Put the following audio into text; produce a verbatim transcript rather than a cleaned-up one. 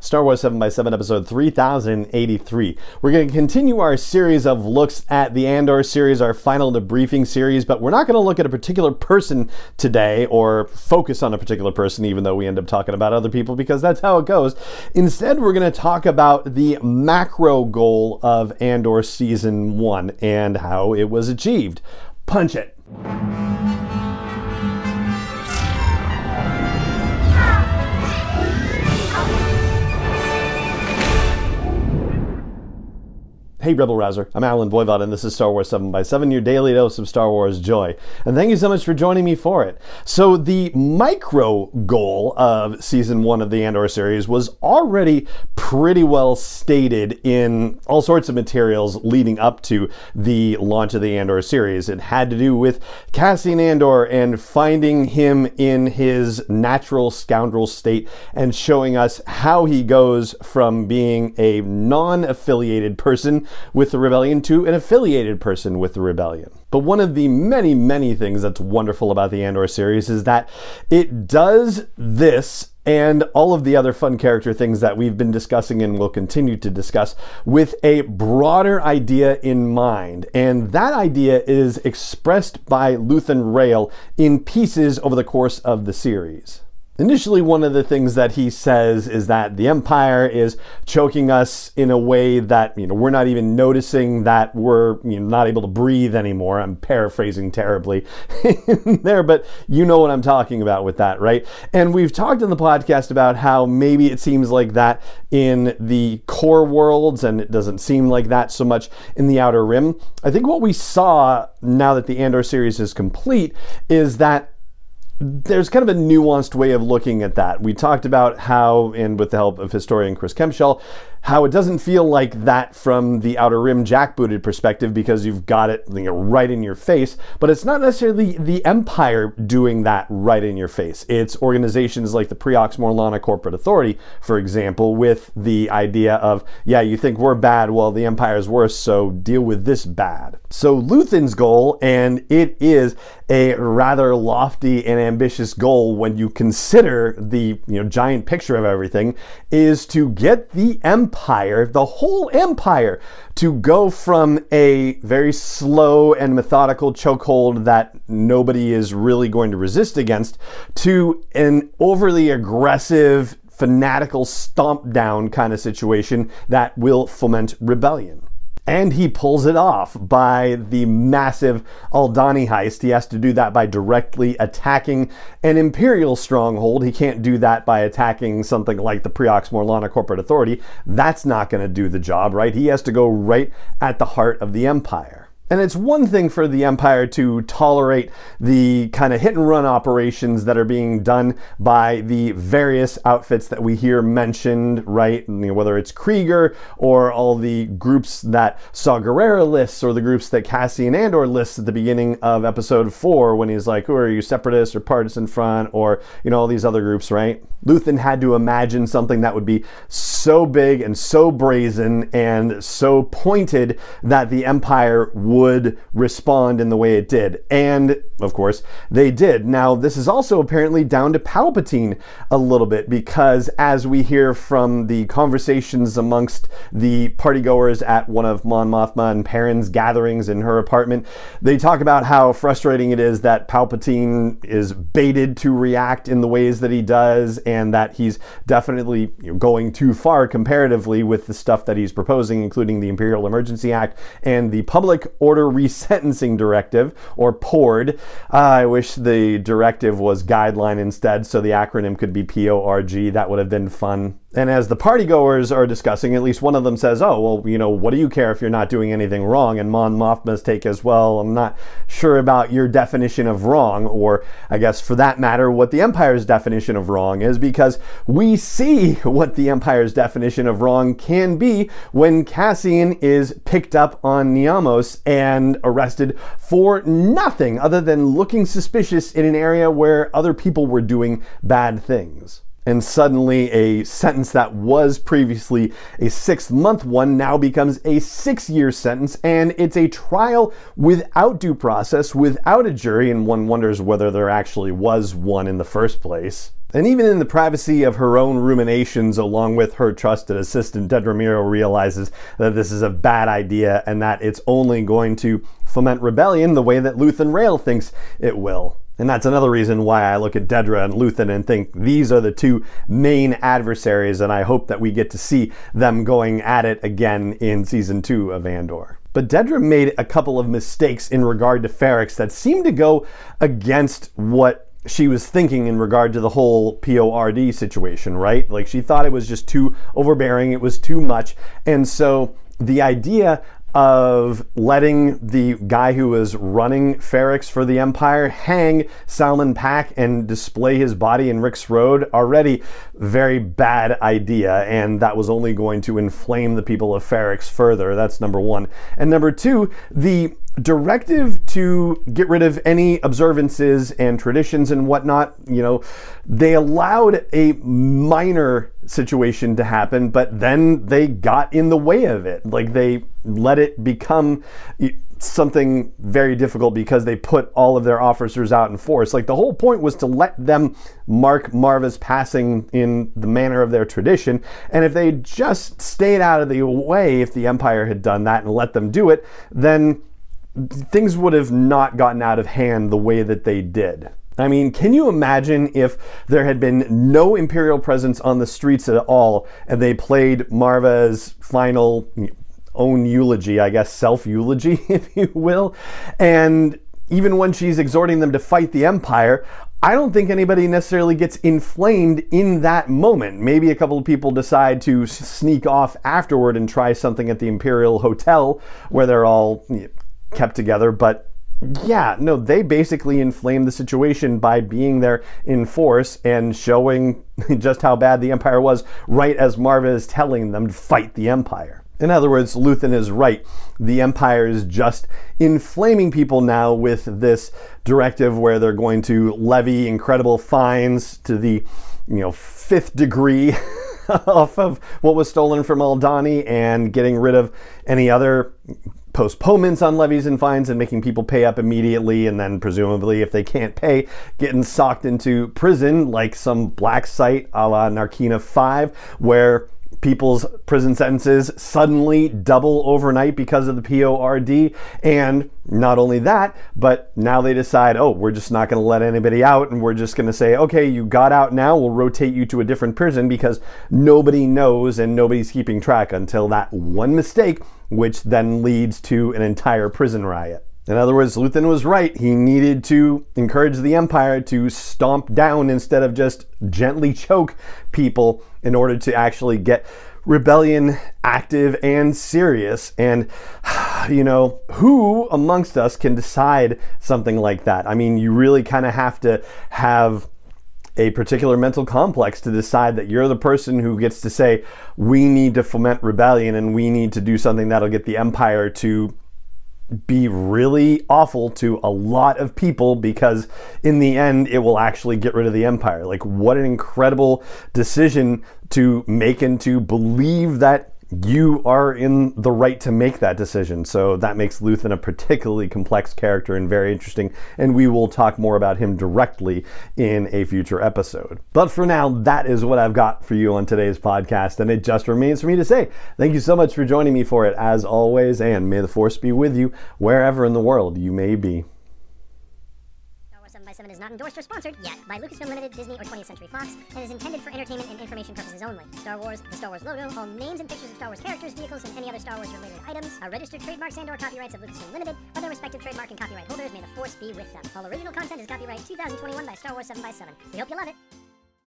Star Wars seven by seven episode three thousand eighty-three. We're going to continue our series of looks at the Andor series, our final debriefing series, but we're not going to look at a particular person today or focus on a particular person, even though we end up talking about other people because that's how it goes. Instead, we're going to talk about the macro goal of Andor season one and how it was achieved. Punch it. Hey Rebel Rouser, I'm Alan Voivod and this is Star Wars seven by seven, your daily dose of Star Wars joy. And thank you so much for joining me for it. So the micro goal of season one of the Andor series was already pretty well stated in all sorts of materials leading up to the launch of the Andor series. It had to do with Cassian Andor and finding him in his natural scoundrel state and showing us how he goes from being a non-affiliated person with the Rebellion to an affiliated person with the Rebellion. But one of the many, many things that's wonderful about the Andor series is that it does this and all of the other fun character things that we've been discussing and will continue to discuss with a broader idea in mind. And that idea is expressed by Luthen Rael in pieces over the course of the series. Initially, one of the things that he says is that the Empire is choking us in a way that, you know, we're not even noticing that we're, you know, not able to breathe anymore. I'm paraphrasing terribly there, but you know what I'm talking about with that, right? And we've talked in the podcast about how maybe it seems like that in the core worlds and it doesn't seem like that so much in the Outer Rim. I think what we saw now that the Andor series is complete is that there's kind of a nuanced way of looking at that. We talked about how, and with the help of historian Chris Kempshell, how it doesn't feel like that from the Outer Rim jackbooted perspective because you've got it, you know, right in your face, but it's not necessarily the Empire doing that right in your face. It's organizations like the Preox Morlana Corporate Authority, for example, with the idea of, yeah, you think we're bad, well, the Empire's worse, so deal with this bad. So Luthen's goal, and it is a rather lofty and ambitious goal when you consider the, you know, giant picture of everything, is to get the Empire, the whole Empire, to go from a very slow and methodical chokehold that nobody is really going to resist against to an overly aggressive, fanatical stomp down kind of situation that will foment rebellion. And he pulls it off by the massive Aldhani heist. He has to do that by directly attacking an Imperial stronghold. He can't do that by attacking something like the Preox Morlana Corporate Authority. That's not going to do the job, right? He has to go right at the heart of the Empire. And it's one thing for the Empire to tolerate the kind of hit and run operations that are being done by the various outfits that we hear mentioned, right? You know, whether it's Krieger or all the groups that Saw Gerrera lists or the groups that Cassian Andor lists at the beginning of episode four when he's like, who are you, Separatist or Partisan Front or, you know, all these other groups, right? Luthen had to imagine something that would be so big and so brazen and so pointed that the Empire would would respond in the way it did. And, of course, they did. Now, this is also apparently down to Palpatine a little bit because as we hear from the conversations amongst the partygoers at one of Mon Mothma and Perrin's gatherings in her apartment, they talk about how frustrating it is that Palpatine is baited to react in the ways that he does and that he's definitely, you know, going too far comparatively with the stuff that he's proposing, including the Imperial Emergency Act and the Public Order Resentencing Directive, or PORD. Uh, I wish the directive was guideline instead, so the acronym could be P O R G. That would have been fun. And as the partygoers are discussing, at least one of them says, oh, well, you know, what do you care if you're not doing anything wrong? And Mon Mothma's take as well, I'm not sure about your definition of wrong, or I guess for that matter, what the Empire's definition of wrong is, because we see what the Empire's definition of wrong can be when Cassian is picked up on Nyamos and arrested for nothing other than looking suspicious in an area where other people were doing bad things. And suddenly a sentence that was previously a six-month one now becomes a six-year sentence, and it's a trial without due process, without a jury, and one wonders whether there actually was one in the first place. And even in the privacy of her own ruminations, along with her trusted assistant, Dedra Meero realizes that this is a bad idea and that it's only going to foment rebellion the way that Luthen Rael thinks it will. And that's another reason why I look at Dedra and Luthen and think these are the two main adversaries, and I hope that we get to see them going at it again in season two of Andor. But Dedra made a couple of mistakes in regard to Ferrix that seemed to go against what she was thinking in regard to the whole P O R D situation, right? Like, she thought it was just too overbearing, it was too much, and so the idea of letting the guy who was running Ferrix for the Empire hang Salman Pak and display his body in Rix Road, already very bad idea, and that was only going to inflame the people of Ferrix further. That's number one. And number two, the directive to get rid of any observances and traditions and whatnot, you know, they allowed a minor situation to happen, but then they got in the way of it. Like, they let it become something very difficult because they put all of their officers out in force. Like, the whole point was to let them mark Marva's passing in the manner of their tradition, and if they just stayed out of the way, if the Empire had done that and let them do it, then things would have not gotten out of hand the way that they did. I mean, can you imagine if there had been no Imperial presence on the streets at all and they played Marva's final own eulogy, I guess, self-eulogy, if you will, and even when she's exhorting them to fight the Empire, I don't think anybody necessarily gets inflamed in that moment. Maybe a couple of people decide to sneak off afterward and try something at the Imperial Hotel where they're all, you know, kept together, but yeah, no, they basically inflamed the situation by being there in force and showing just how bad the Empire was right as Marva is telling them to fight the Empire. In other words, Luthen is right. The Empire is just inflaming people now with this directive where they're going to levy incredible fines to the, you know, fifth degree off of what was stolen from Aldhani, and getting rid of any other postponements on levies and fines and making people pay up immediately, and then presumably if they can't pay, getting socked into prison like some black site a la Narkina five, where people's prison sentences suddenly double overnight because of the P O R D. And not only that, but now they decide, oh, we're just not going to let anybody out, and we're just going to say, okay, you got out, now we'll rotate you to a different prison, because nobody knows and nobody's keeping track until that one mistake, which then leads to an entire prison riot. In other words, Luthen was right. He needed to encourage the Empire to stomp down instead of just gently choke people in order to actually get rebellion active and serious. And, you know, who amongst us can decide something like that? I mean, you really kind of have to have a particular mental complex to decide that you're the person who gets to say, we need to foment rebellion and we need to do something that'll get the Empire to be really awful to a lot of people, because in the end it will actually get rid of the Empire. Like, what an incredible decision to make, and to believe that you are in the right to make that decision. So that makes Luthen a particularly complex character and very interesting, and we will talk more about him directly in a future episode. But for now, that is what I've got for you on today's podcast, and it just remains for me to say thank you so much for joining me for it, as always, and may the Force be with you wherever in the world you may be. seven by seven is not endorsed or sponsored yet by Lucasfilm Limited, Disney, or twentieth Century Fox, and is intended for entertainment and information purposes only. Star Wars, the Star Wars logo, all names and pictures of Star Wars characters, vehicles, and any other Star Wars related items are registered trademarks and or copyrights of Lucasfilm Limited, or their respective trademark and copyright holders. May the Force be with them. All original content is copyright twenty twenty-one by Star Wars seven by seven. We hope you love it.